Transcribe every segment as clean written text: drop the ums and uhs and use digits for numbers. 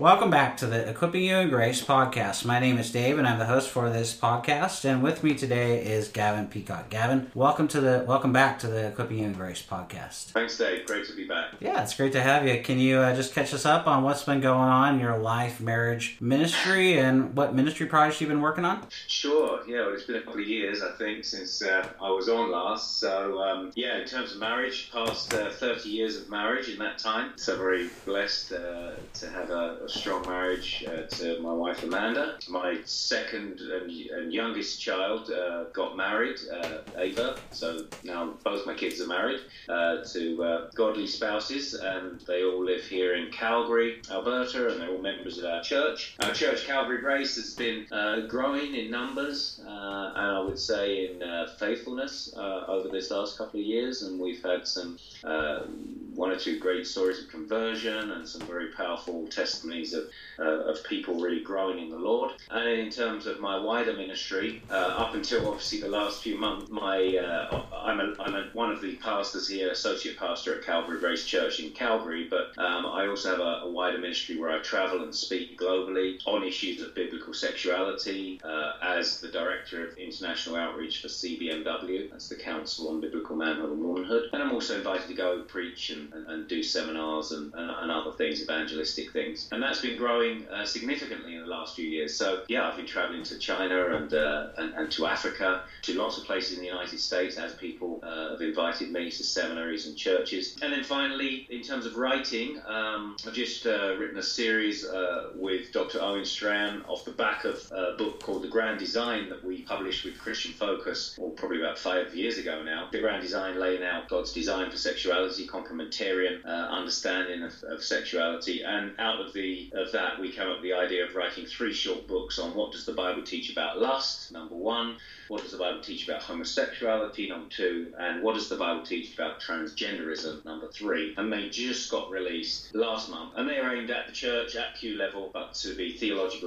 Welcome back to the Equipping You in Grace podcast. My name is Dave, and I'm the host for this podcast. And with me today is Gavin Peacock. Gavin, welcome back to the Equipping You in Grace podcast. Thanks, Dave. Great to be back. Yeah, it's great to have you. Can you just catch us up on what's been going on in your life, marriage, ministry, and what ministry projects you've been working on? Sure. Yeah, well, it's been a couple of years, I think, since I was on last. So, in terms of marriage, past 30 years of marriage in that time. So very blessed to have a strong marriage to my wife Amanda. My second and youngest child got married, Ava, so now both my kids are married to godly spouses, and they all live here in Calgary, Alberta, and they're all members of our church. Our church, Calvary Grace, has been growing in numbers and I would say in faithfulness over this last couple of years, and we've had some one or two great stories of conversion and some very powerful testimonies of people really growing in the Lord. And in terms of my wider ministry, up until obviously the last few months, I'm one of the pastors here, associate pastor at Calvary Grace Church in Calgary, but I also have a wider ministry where I travel and speak globally on issues of biblical sexuality as the director of international outreach for CBMW, that's the Council on Biblical Manhood and Womanhood. And I'm also invited to go preach and do seminars and other things, evangelistic things. And that's been growing significantly in the last few years. So, yeah, I've been traveling to China and to Africa, to lots of places in the United States as people have invited me to seminaries and churches. And then finally, in terms of writing, I've just written a series with Dr. Owen Strand off the back of a book called The Grand Design that we published with Christian Focus, or probably about 5 years ago now. The Grand Design, laying out God's design for sexuality, complementarian understanding of sexuality. And out of that, we came up with the idea of writing three short books on what does the Bible teach about lust, number one, what does the Bible teach about homosexuality, number two, and what does the Bible teach about transgenderism, number three. And they just got released last month, and they are aimed at the church at Q level, but to be theologically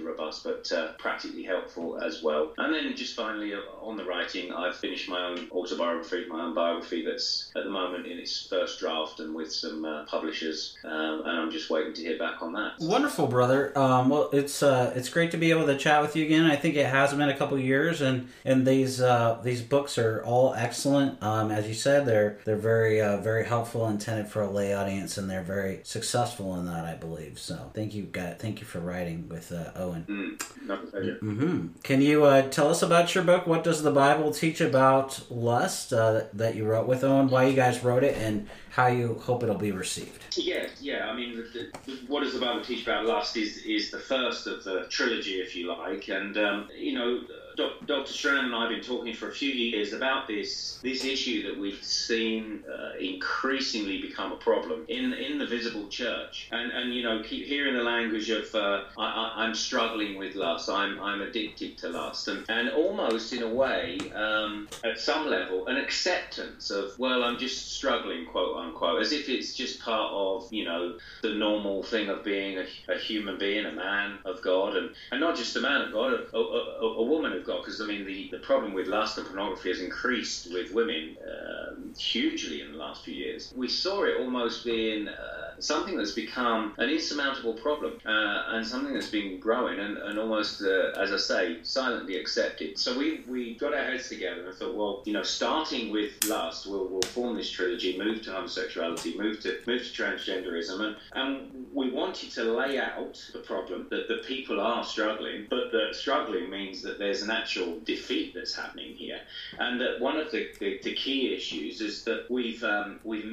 robust, but practically helpful as well. And then just finally on the writing, I've finished my own autobiography, my own biography that's at the moment in its first draft and with some publishers, and I'm just waiting to hear back on that. Wonderful, brother. Well, it's great to be able to chat with you again. I think it has been a couple of years, and these books are all excellent. As you said, they're very very helpful, intended for a lay audience, and they're very successful in that, I believe. So thank you for writing with Owen. Not a pleasure. Mm-hmm. Can you tell us about your book? What does the Bible teach about lust that you wrote with Owen? Why you guys wrote it, and how you hope it'll be received? Yeah. I mean, what does the Bible teach about lust is the first of the trilogy, if you like, and Dr. Strand and I have been talking for a few years about this issue that we've seen increasingly become a problem in the visible church, and keep hearing the language of I'm struggling with lust, I'm addicted to lust, and almost in a way, at some level, an acceptance of, well, I'm just struggling, quote unquote, as if it's just part of the normal thing of being a human being, a man of God, and not just a man of God, a woman of God, because I mean the problem with lust and pornography has increased with women hugely in the last few years. We saw it almost being something that's become an insurmountable problem, and something that's been growing and almost, as I say, silently accepted. So we got our heads together and thought, well, starting with lust, we'll form this trilogy, move to homosexuality, move to transgenderism, and we wanted to lay out the problem that the people are struggling, but that struggling means that there's an actual defeat that's happening here, and that one of the key issues is that we've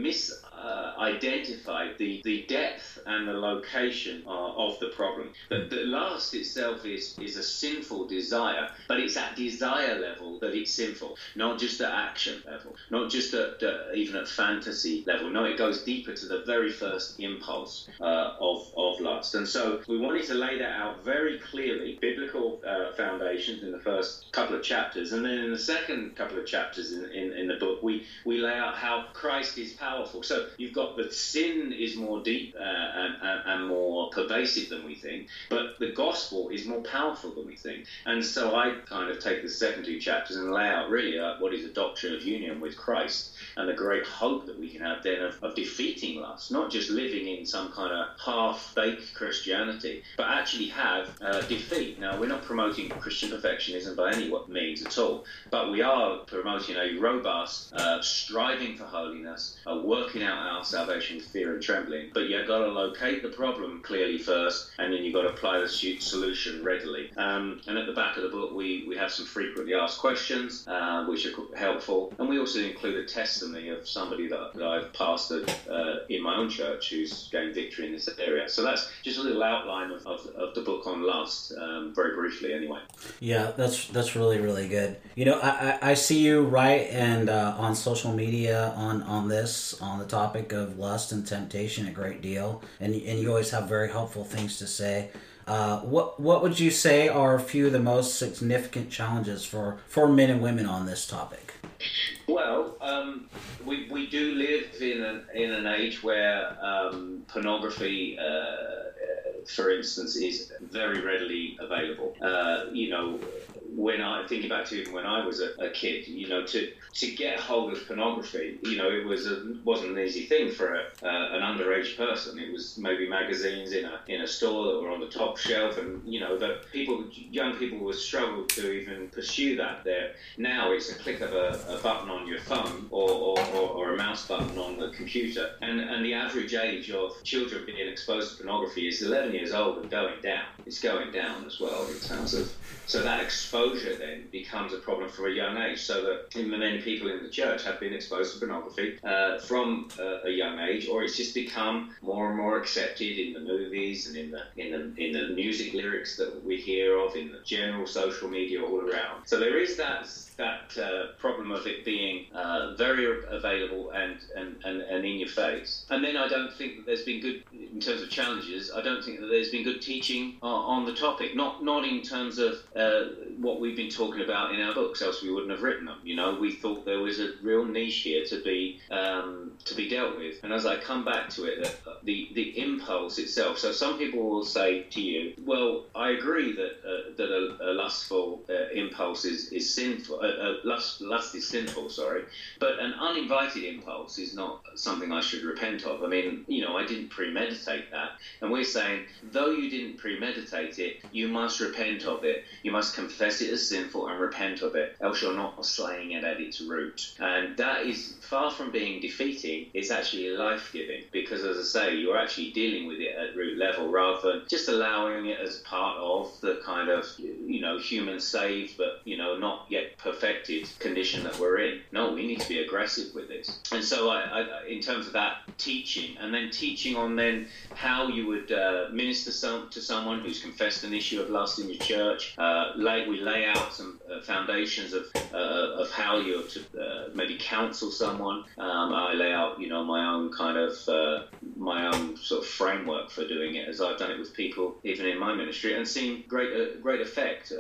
misidentified the the depth and the location of the problem. The lust itself is a sinful desire, but it's at desire level that it's sinful, not just at action level, not just at even at fantasy level. No, it goes deeper to the very first impulse of lust. And so we wanted to lay that out very clearly, biblical foundations in the first couple of chapters, and then in the second couple of chapters in the book, we lay out how Christ is powerful. So you've got that sin is more deep and more pervasive than we think, but the gospel is more powerful than we think. And so I kind of take the second two chapters and lay out really what is a doctrine of union with Christ and the great hope that we can have then of defeating lust, not just living in some kind of half-baked Christianity, but actually have defeat. Now, we're not promoting Christian perfectionism by any means at all, but we are promoting a robust striving for holiness, a working out our salvation with fear and trembling. But you've got to locate the problem clearly first, and then you've got to apply the solution readily. And at the back of the book, we have some frequently asked questions, which are helpful. And we also include a testimony of somebody that I've pastored in my own church who's gained victory in this area. So that's just a little outline of the book on lust, very briefly anyway. Yeah, that's really, really good. You know, I see you write and on social media on the topic of lust and temptation a great deal, and you always have very helpful things to say. What would you say are a few of the most significant challenges for men and women on this topic? Well, we do live in an age where pornography, for instance, is very readily available. When I think back to even when I was a kid, to get hold of pornography, it wasn't an easy thing for an underage person. It was maybe magazines in a store that were on the top shelf, and that young people would struggle to even pursue that. There now it's a click of a button on your phone or a mouse button on the computer, and the average age of children being exposed to pornography is 11 years old and going down. It's going down as well in terms of so that exposure. Exposure then becomes a problem for a young age, so that many people in the church have been exposed to pornography from a young age, or it's just become more and more accepted in the movies and in the music lyrics that we hear of, in the general social media all around. So there is that problem of it being very available and in your face. And then I don't think that there's been good, in terms of challenges, I don't think that there's been good teaching on the topic, not in terms of what we've been talking about in our books, else we wouldn't have written them. We thought there was a real niche here to be dealt with. And as I come back to it, the impulse itself. So some people will say to you, well, I agree that a lustful impulse is sinful. Lust is sinful, but an uninvited impulse is not something I should repent of. I mean, I didn't premeditate that. And we're saying, though you didn't premeditate it, you must repent of it. You must confess it as sinful and repent of it, else you're not slaying it at its root. And that is far from being defeating. It's actually life-giving, because, as I say, you're actually dealing with it at root level rather than just allowing it as part of the kind of, human saved but, not yet perfected condition that we're in. No, we need to be aggressive with this. And so I in terms of that teaching, and then teaching on then how you would minister to someone who's confessed an issue of lust in your church, we lay out some foundations of how you're to maybe counsel someone. I lay out, my own kind of framework for doing it, as I've done it with people even in my ministry, and seen great effect.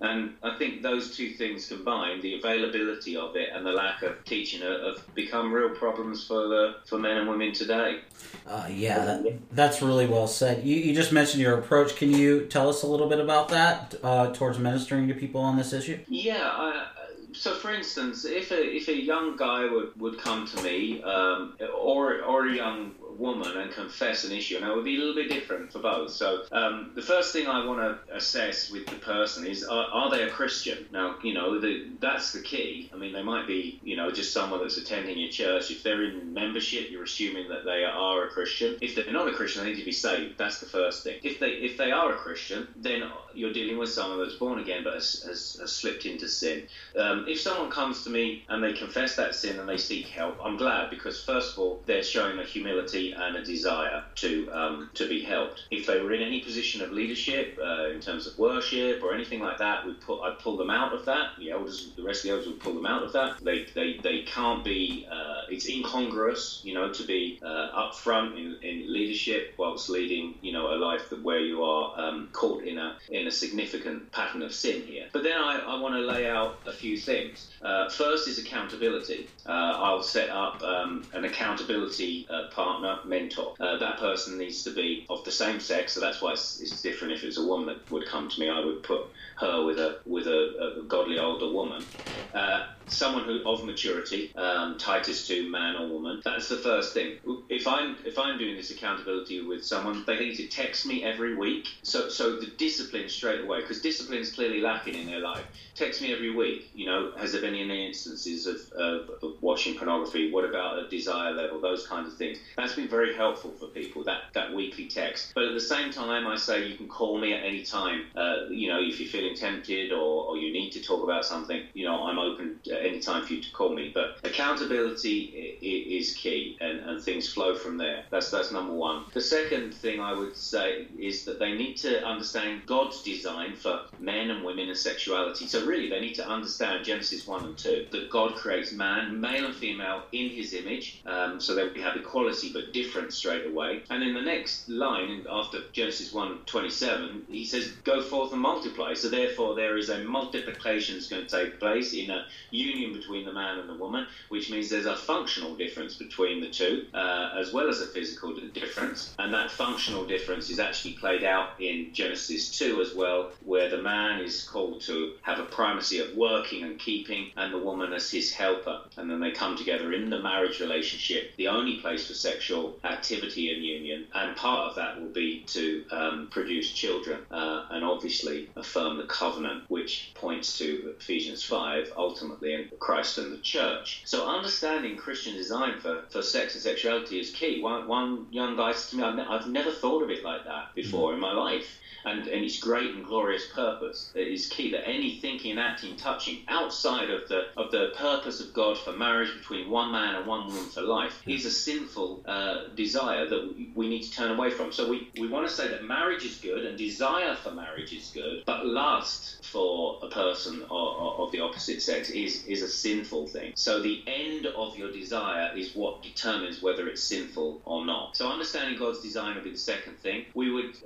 And I think those two things combined, the availability of it and the lack of teaching, have become real problems for men and women today. That's really well said. You just mentioned your approach. Can you tell us a little bit about that? Towards ministering to people on this issue? Yeah, so for instance, if a young guy would come to me, or a young woman, and confess an issue, and it would be a little bit different for both. So the first thing I want to assess with the person is, are they a Christian? Now, that's the key. I mean, they might be, just someone that's attending your church. If they're in membership, you're assuming that they are a Christian. If they're not a Christian, they need to be saved. That's the first thing. If they are a Christian, then you're dealing with someone that's born again but has slipped into sin. If someone comes to me and they confess that sin and they seek help, I'm glad, because first of all, they're showing a humility need and a desire to be helped. If they were in any position of leadership in terms of worship or anything like that, I'd pull them out of that. The elders, the rest of the elders would pull them out of that. They can't be. It's incongruous, to be upfront in leadership whilst leading, a life that where you are caught in a significant pattern of sin here. But then I want to lay out a few things. First is accountability. I'll set up an accountability partner, mentor. That person needs to be of the same sex, so that's why it's different. If it's a woman that would come to me, I would put her with a godly older woman. Someone who of maturity, Titus 2, man or woman. That's the first thing. If I'm doing this accountability with someone, they need to text me every week. So the discipline straight away, because discipline is clearly lacking in their life. Text me every week. Has there been any instances of watching pornography? What about a desire level? Those kinds of things. That's been very helpful for people, that weekly text. But at the same time, I say you can call me at any time. If you're feeling tempted or you need to talk about something, I'm open at any time for you to call me. But accountability is key, and things flow from there. That's number one. The second thing I would say is that they need to understand God's design for men and women and sexuality. So really, they need to understand Genesis 1 and 2, that God creates man, male and female, in his image. So that we have equality but difference straight away. And in the next line, after Genesis 1:27, he says, go forth and multiply. So therefore, there is a multiplication that's going to take place in a union between the man and the woman, which means there's a functional difference between the two, as well as a physical difference. And that functional difference is actually played out in Genesis 2 as well, where the man is called to have a primacy of working and keeping, and the woman as his helper. And then they come together in the marriage relationship, the only place for sexual activity and union. And part of that will be to produce children, and obviously affirm the covenant, which points to Ephesians 5, ultimately, in Christ and the church. So understanding Christian design for sex and sexuality is key. One young guy said to me, I've never thought of it like that before in my life. And its great and glorious purpose, it is key that any thinking, acting, touching outside of the purpose of God for marriage between one man and one woman for life is a sinful desire that we need to turn away from. So we want to say that marriage is good and desire for marriage is good, but lust for a person of the opposite sex is a sinful thing. So the end of your desire is what determines whether it's sinful or not. So understanding God's design would be the second thing.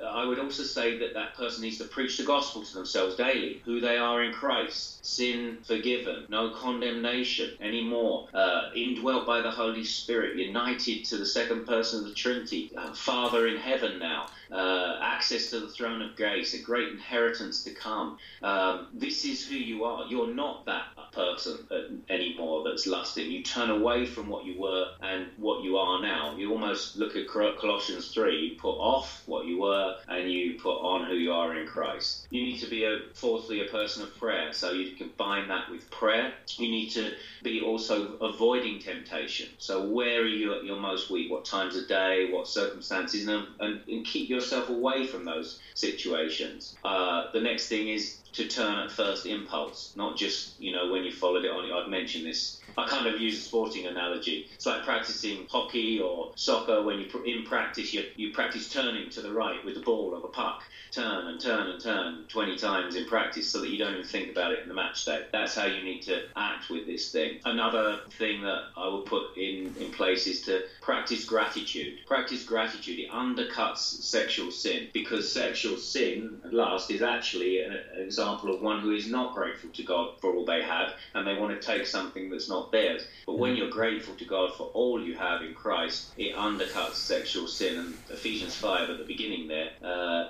I would also say that person needs to preach the gospel to themselves daily, who they are in Christ, sin forgiven, no condemnation anymore, indwelt by the Holy Spirit, united to the second person of the Trinity, Father in heaven now, access to the throne of grace, a great inheritance to come. This is who you are. You're not that person anymore that's lusting. You turn away from what you were and what you are now. You almost look at Colossians 3, you put off what you were and you put on who you are in Christ. You need to be, fourthly, a person of prayer. So you combine that with prayer. You need to be also avoiding temptation. So where are you at your most weak? What times of day? What circumstances? And keep yourself away from those situations. The next thing is to turn at first impulse, not just, when you followed it on. I've mentioned this. I kind of use a sporting analogy. It's like practicing hockey or soccer. When you practice turning to the right with the ball or a puck. Turn and turn and turn 20 times in practice so that you don't even think about it in the match day. That's how you need to act with this thing. Another thing that I will put in place is to practice gratitude. Practice gratitude. It undercuts sexual sin, because sexual sin, at last, is actually an example of one who is not grateful to God for all they have, and they want to take something that's not theirs. But when you're grateful to God for all you have in Christ, it undercuts sexual sin. And Ephesians 5 at the beginning there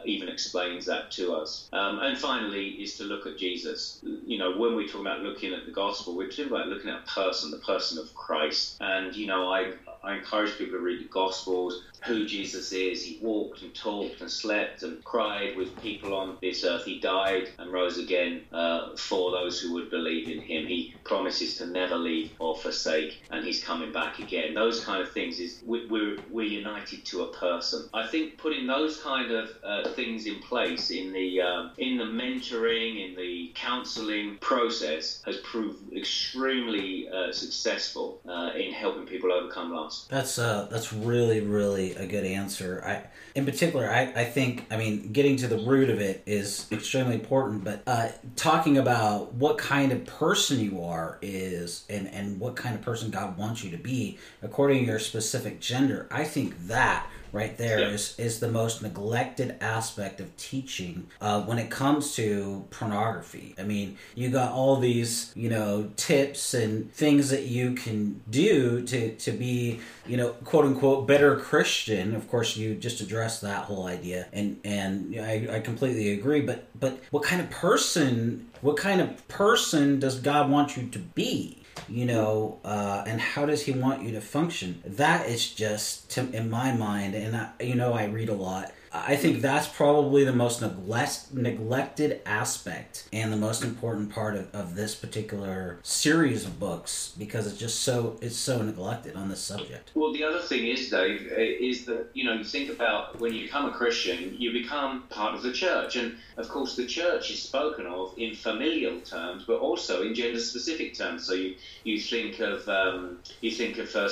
even explains that to us. And finally is to look at Jesus. When we talk about looking at the gospel, we're talking about looking at a person, the person of Christ. And I encourage people to read the Gospels, who Jesus is. He walked and talked and slept and cried with people on this earth. He died and rose again for those who would believe in him. He promises to never leave or forsake, and he's coming back again. Those kind of things is we're united to a person. I think putting those kind of things in place in the mentoring, in the counselling process has proved extremely successful in helping people overcome lust. response. That's really, really a good answer. I think getting to the root of it is extremely important, but talking about what kind of person you are is, and what kind of person God wants you to be according to your specific gender, I think that right there is the most neglected aspect of teaching when it comes to pornography. I mean, you got all these, tips and things that you can do to be, quote unquote, better Christian. Of course, you just addressed that whole idea, and I completely agree. But what kind of person does God want you to be? And how does he want you to function? That is just, in my mind, and I read a lot, I think that's probably the most neglected aspect and the most important part of this particular series of books, because it's so neglected on this subject. Well, the other thing is, Dave, is that, you think about when you become a Christian, you become part of the church. And, of course, the church is spoken of in familial terms, but also in gender-specific terms. So you think of 1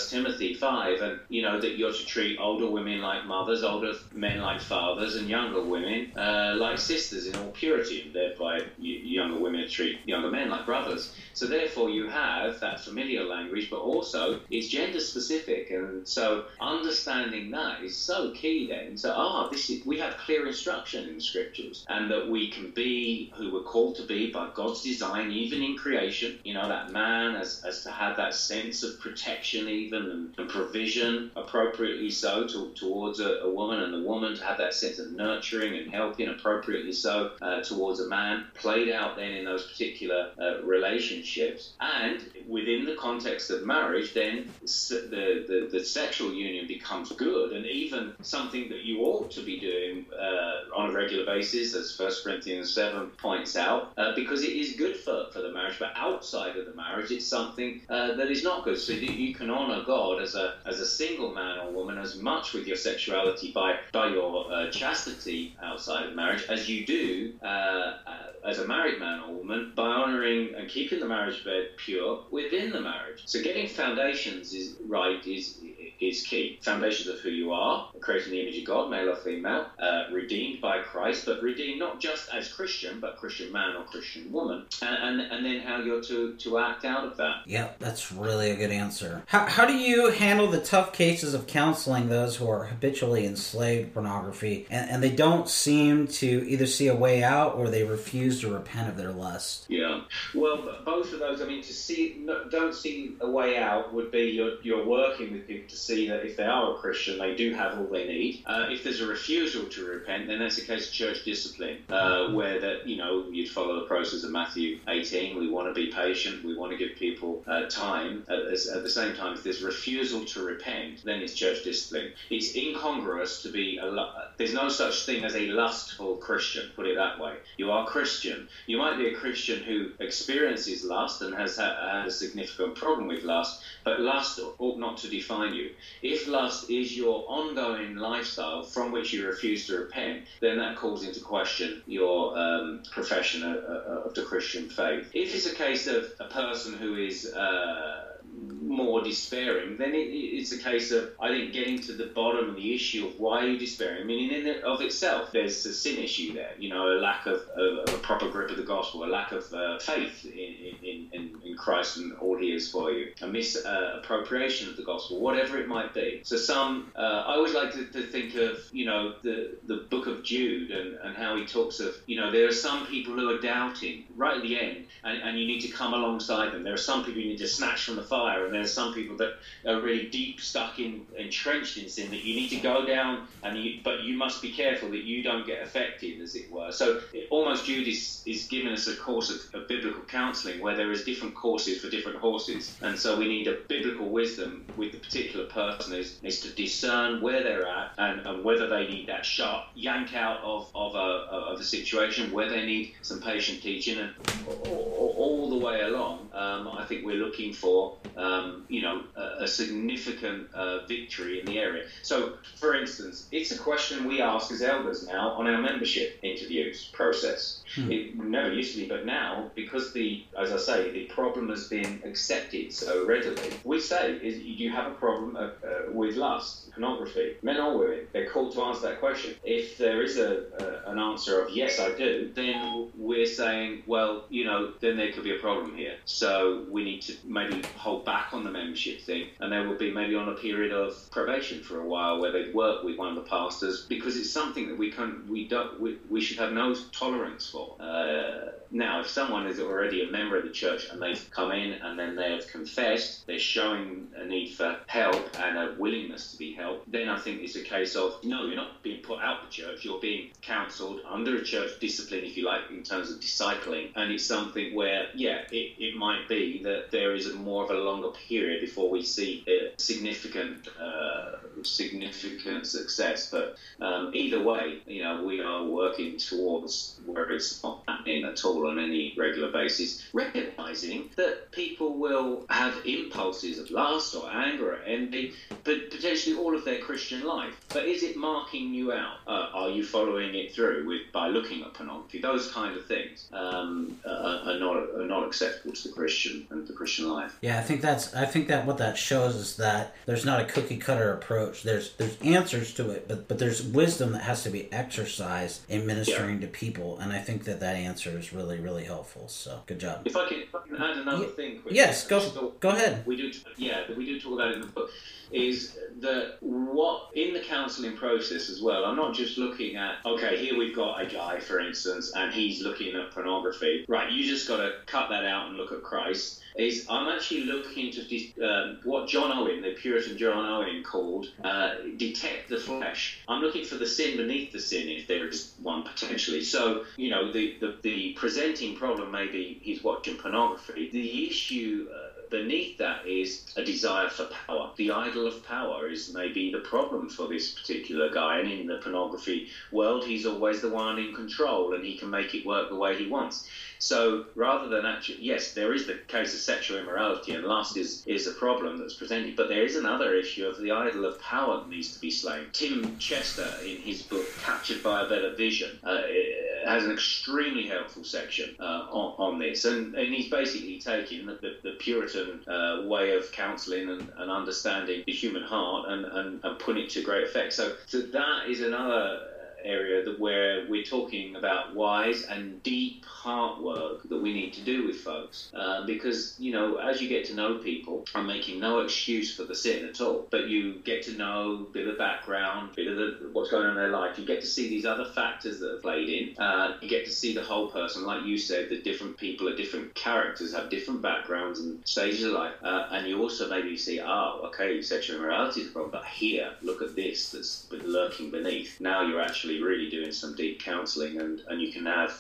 Timothy 5, and, that you're to treat older women like mothers, older men like fathers, and younger women like sisters in all purity, and thereby younger women treat younger men like brothers. So therefore you have that familiar language, but also it's gender specific, and so understanding that is so key then. So we have clear instruction in the scriptures, and that we can be who we're called to be by God's design, even in creation, that man as to have that sense of protection even and provision, appropriately so, towards a woman, and the woman to have that sense of nurturing and helping, appropriately so, towards a man, played out then in those particular relationships. And within the context of marriage, then the sexual union becomes good, and even something that you ought to be doing on a regular basis, as 1 Corinthians 7 points out, because it is good for the marriage. But outside of the marriage, it's something that is not good. So you can honor God as a single man or woman as much with your sexuality by your chastity outside of marriage as you do as a married man or woman by honoring and keeping the marriage bed pure within the marriage. So getting foundations is key. Foundations of who you are, creating the image of God, male or female, redeemed by Christ, but redeemed not just as Christian, but Christian man or Christian woman, and then how you're to act out of that. Yeah, that's really a good answer. How do you handle the tough cases of counseling those who are habitually enslaved pornography, and they don't seem to either see a way out or they refuse to repent of their lust? Yeah, well, both of those. I mean, don't see a way out would be you're working with people to see that if they are a Christian, they do have all they need. If there's a refusal to repent, then that's a case of church discipline, where that you'd follow the process of Matthew 18. We want to be patient. We want to give people time. At the same time, if there's refusal to repent, then it's church discipline. It's incongruous to be there's no such thing as a lustful Christian. Put it that way. You are Christian. You might be a Christian who experiences lust and has had a significant problem with lust, but lust ought not to define you. If lust is your ongoing lifestyle from which you refuse to repent, then that calls into question your profession of the Christian faith. If it's a case of a person who is more despairing, then it's a case of, I think, getting to the bottom of the issue of why you're despairing. I mean, in and of itself, there's a sin issue there, a lack of a proper grip of the gospel, a lack of faith in Christ and all he is for you, a misappropriation of the gospel, whatever it might be. So I always like to think of, the book of Jude and how he talks of, there are some people who are doubting right at the end, and you need to come alongside them. There are some people you need to snatch from the fire, and there's some people that are really deep, stuck in, entrenched in sin, that you need to go down, but you must be careful that you don't get affected, as it were. So almost Jude is giving us a course of biblical counseling where there is different courses for different horses, and so we need a biblical wisdom with the particular person is to discern where they're at and whether they need that sharp yank out of a situation, where they need some patient teaching, and all the way along I think we're looking for a significant victory in the area. So, for instance, it's a question we ask as elders now on our membership interviews process. It never used to be, but now, because the problem has been accepted so readily, we say, do you have a problem with lust, pornography? Men or women, they're called to answer that question. If there is an answer of yes, I do, then we're saying, well, then there could be a problem here. So we need to maybe hold back on the membership thing, and they will be maybe on a period of probation for a while where they'd work with one of the pastors, because it's something that we should have no tolerance for. Now, if someone is already a member of the church and they've come in and then they have confessed, they're showing a need for help and a willingness to be helped, then I think it's a case of, no, you're not being put out of the church, you're being counseled under a church discipline, if you like, in terms of discipling. And it's something where, it might be that there is more of a longer period before we see significant success. But either way, we are working towards where it's not happening at all on any regular basis, recognizing that people will have impulses of lust or anger or envy, but potentially all of their Christian life. But is it marking you out? Are you following it through by looking at pornography? Those kind of things are not acceptable to the Christian and the Christian life. Yeah, I think that what that shows is that there's not a cookie cutter approach. There's answers to it, but there's wisdom that has to be exercised in ministering to people, and I think that answer is really, really helpful. So good job. If I can add another thing quickly. Yes, go ahead. We do talk about it in the book. Is that what in the counselling process as well? I'm not just looking at, here we've got a guy, for instance, and he's looking at pornography. Right, you just got to cut that out and look at Christ. I'm actually looking to what John Owen, the Puritan John Owen, called detect the flesh. I'm looking for the sin beneath the sin, if there is one potentially. So, the presenting problem may be he's watching pornography. The issue beneath that is a desire for power. The idol of power is maybe the problem for this particular guy, and in the pornography world, he's always the one in control, and he can make it work the way he wants. So rather than actually, yes, there is the case of sexual immorality, and lust is a problem that's presented, but there is another issue of the idol of power that needs to be slain. Tim Chester, in his book Captured by a Better Vision, has an extremely helpful section on this, and he's basically taking the Puritan way of counselling and understanding the human heart and put it to great effect. So that is another area where we're talking about wise and deep heart work that we need to do with folks, because as you get to know people, I'm making no excuse for the sin at all, but you get to know a bit of the background, a bit of what's going on in their life. You get to see these other factors that have played in. You get to see the whole person, like you said, the different people are different characters, have different backgrounds and stages of life, and you also maybe see, sexual immorality is a problem, but here, look at this that's lurking beneath. Now you're actually really doing some deep counselling, and you can have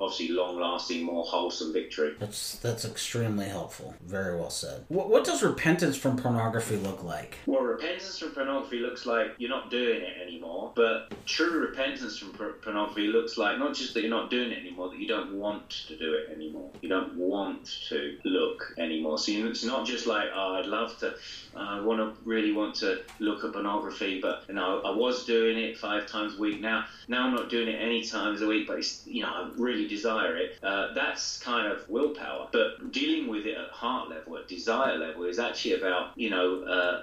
obviously long-lasting, more wholesome victory. That's extremely helpful. Very well said. What does repentance from pornography look like? Well, repentance from pornography looks like you're not doing it anymore, but true repentance from pornography looks like not just that you're not doing it anymore, that you don't want to do it anymore. You don't want to look anymore. So it's not just like, I really want to look at pornography, but I was doing it 5 times a week. Now I'm not doing it any times a week, but it's, I really desire it. That's kind of willpower. But dealing with it at heart level, at desire level, is actually about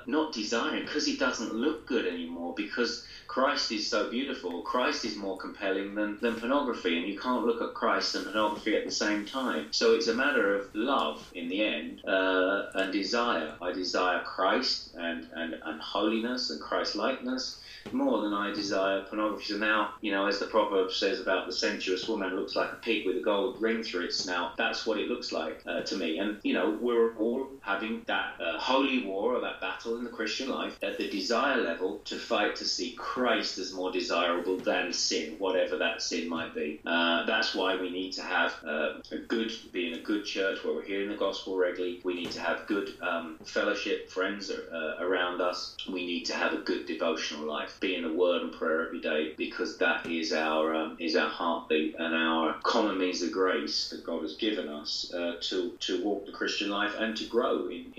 not desiring because it doesn't look good anymore, because Christ is so beautiful. Christ is more compelling than pornography, and you can't look at Christ and pornography at the same time. So it's a matter of love in the end, and desire. I desire Christ and holiness and Christ-likeness more than I desire pornography. So now, as the proverb says about the sensuous woman looks like a pig with a gold ring through its snout, that's what it looks like to me. And, we're all having that holy war or that battle in the Christian life at the desire level to fight to see Christ as more desirable than sin, whatever that sin might be. That's why we need to have being a good church where we're hearing the gospel regularly. We need to have good fellowship, friends around us. We need to have a good devotional life, be in the word and prayer prayer every day, because that is our heartbeat and our common means of grace that God has given us to walk the Christian life and to grow in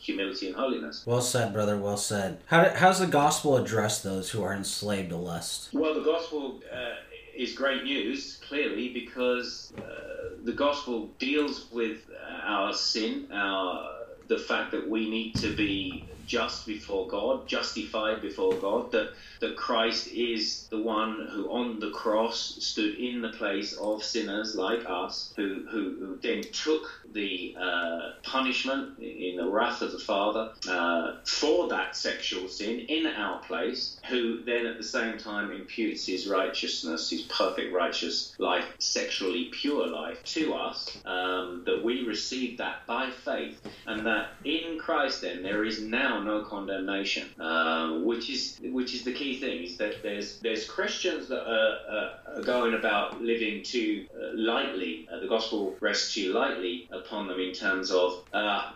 humility and holiness. Well said, brother, well said. How does the gospel address those who are enslaved to lust? Well, the gospel is great news, clearly, because the gospel deals with our sin, the fact that we need to be just before God, justified before God, that Christ is the one who on the cross stood in the place of sinners like us, who then took the punishment in the wrath of the Father for that sexual sin in our place, who then at the same time imputes his righteousness, his perfect righteous life, sexually pure life to us, that we receive that by faith, and that in Christ then there is now no condemnation, which is the key thing, is that there's Christians that are going about living too lightly. The gospel rests too lightly upon them in terms of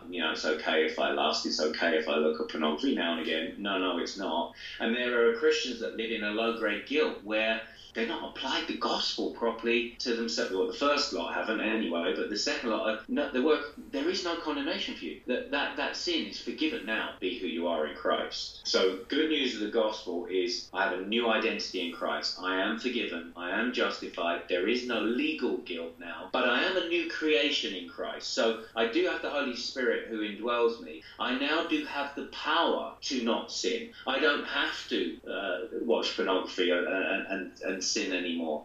it's okay if I lust, it's okay if I look at pornography now and again. No, it's not. And there are Christians that live in a low grade guilt where they've not applied the gospel properly to themselves. Well, the first lot haven't anyway, but the second lot, there is no condemnation for you. That sin is forgiven now. Be who you are in Christ. So good news of the gospel is I have a new identity in Christ. I am forgiven. I am justified. There is no legal guilt now, but I am a new creation in Christ. So I do have the Holy Spirit who indwells me. I now do have the power to not sin. I don't have to watch pornography and sin anymore.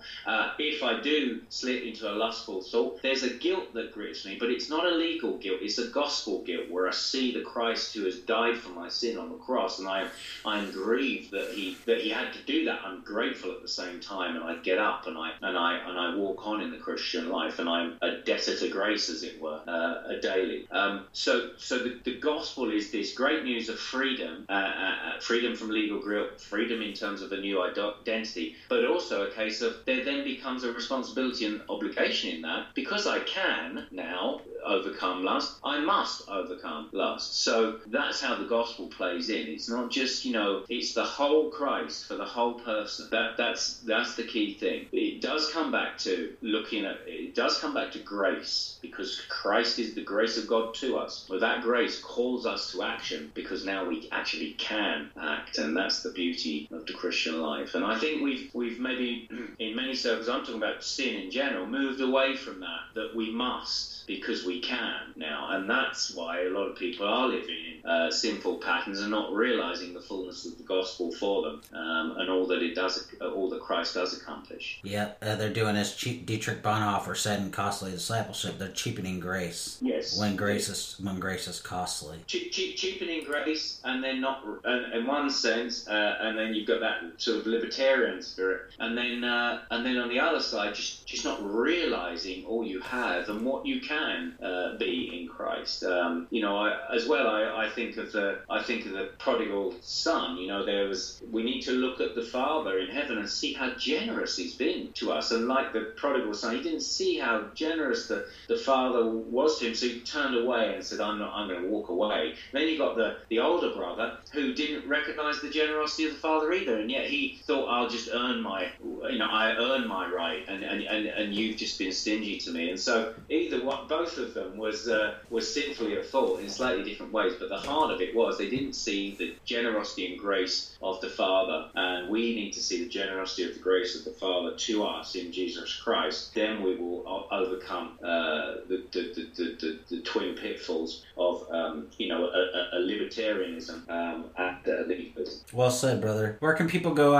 If I do slip into a lustful thought, there's a guilt that grips me, but it's not a legal guilt. It's a gospel guilt where I see the Christ who has died for my sin on the cross, and I'm grieved that he had to do that. I'm grateful at the same time, and I get up and I walk on in the Christian life, and I'm a debtor to grace, as it were, daily. So the gospel is this great news of freedom, freedom from legal guilt, freedom in terms of a new identity, but also a case of there then becomes a responsibility and obligation in that, because I can now overcome lust, I must overcome lust. So that's how the gospel plays in. It's not just, it's the whole Christ for the whole person. That's the key thing. It does come back to grace, because Christ is the grace of God to us. Well, that grace calls us to action, because now we actually can act, and that's the beauty of the Christian life. And I think we've maybe, in many circles, I'm talking about sin in general, moved away from that we must, because we can now, and that's why a lot of people are living in sinful patterns and not realizing the fullness of the gospel for them, and all that it does, all that Christ does accomplish. Yeah, they're doing as Dietrich Bonhoeffer said in Costly Discipleship. They're cheapening grace. Yes. When grace is costly. Cheapening grace, and then not in one sense, and then you've got that sort of libertarian spirit, and then on the other side, just not realizing all you have and what you can. Be in Christ. I think of the prodigal son. We need to look at the Father in heaven and see how generous he's been to us. And like the prodigal son, he didn't see how generous the Father was to him, so he turned away and said, I'm going to walk away. Then you got the older brother who didn't recognize the generosity of the Father either, and yet he thought, I'll just earn my right, and you've just been stingy to me. And so either one, both of them was sinfully at fault in slightly different ways, but the heart of it was they didn't see the generosity and grace of the Father, and we need to see the generosity of the grace of the Father to us in Jesus Christ. Then we will overcome the twin pitfalls of a libertarianism at the leafers. Well said, brother. Where can people go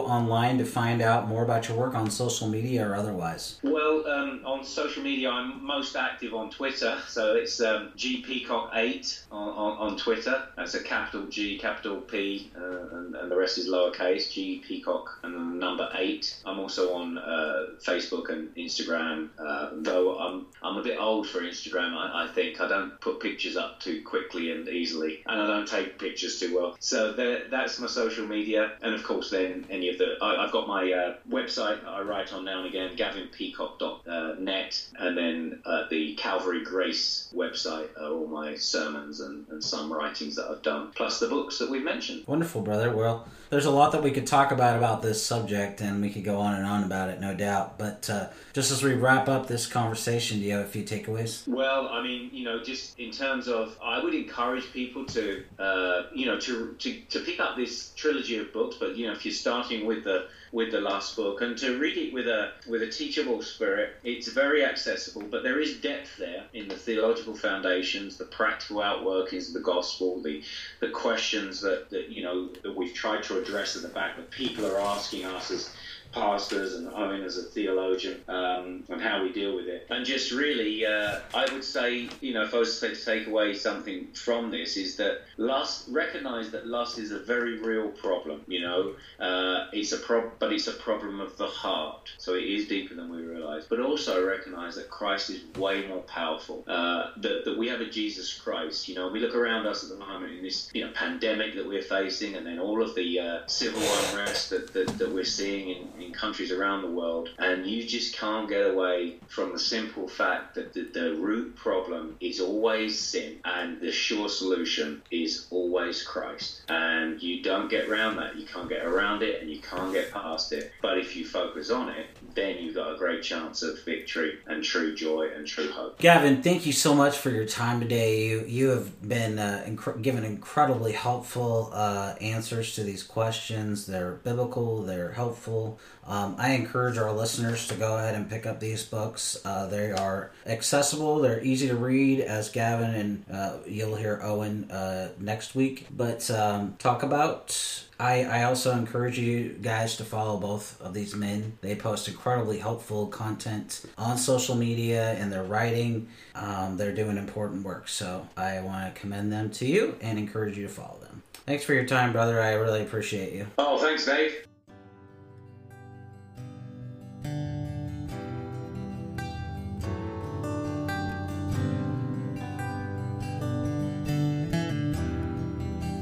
online to find out more about your work, on social media or otherwise? Well, on social media, I'm most active on Twitter, so it's GPeacock8 on Twitter. That's a capital G, capital P, and the rest is lowercase, GPeacock and the number 8. I'm also on Facebook and Instagram, though I'm a bit old for Instagram, I think. I don't put pictures up too quickly and easily, and I don't take pictures too well. So that's my social media, and of course then any of the... I've got my website that I write on now and again, GavinPeacock.net, and then the Calvary Grace website are all my sermons and some writings that I've done, plus the books that we've mentioned. Wonderful, brother. Well, there's a lot that we could talk about this subject, and we could go on and on about it, no doubt. But just as we wrap up this conversation, do you have a few takeaways? Well, I mean, you know, just in terms of, I would encourage people to, you know, to pick up this trilogy of books. But you know, if you're starting with the last book, and to read it with a teachable spirit, it's very accessible. But there is depth there in the theological foundations, the practical outworkings of the gospel, the questions that you know that we've tried to address at the back that people are asking us as pastors, and Owen as a theologian, and how we deal with it. And just really, I would say, you know, if I was to take away something from this, is that recognize that lust is a very real problem, you know, but it's a problem of the heart. So it is deeper than we realize. But also recognize that Christ is way more powerful, that we have a Jesus Christ, you know. We look around us at the moment in this, you know, pandemic that we're facing, and then all of the civil unrest that we're seeing in countries around the world, and you just can't get away from the simple fact that the root problem is always sin, and the sure solution is always Christ. And you don't get around that. You can't get around it, and you can't get past it. But if you focus on it, then you've got a great chance of victory and true joy and true hope. Gavin, thank you so much for your time today. You have been given incredibly helpful answers to these questions. They're biblical, they're helpful. I encourage our listeners to go ahead and pick up these books. They are accessible. They're easy to read, as Gavin and you'll hear Owen next week. But talk about... I also encourage you guys to follow both of these men. They post incredibly helpful content on social media, and their writing. They're doing important work. So I want to commend them to you and encourage you to follow them. Thanks for your time, brother. I really appreciate you. Oh, thanks, Dave.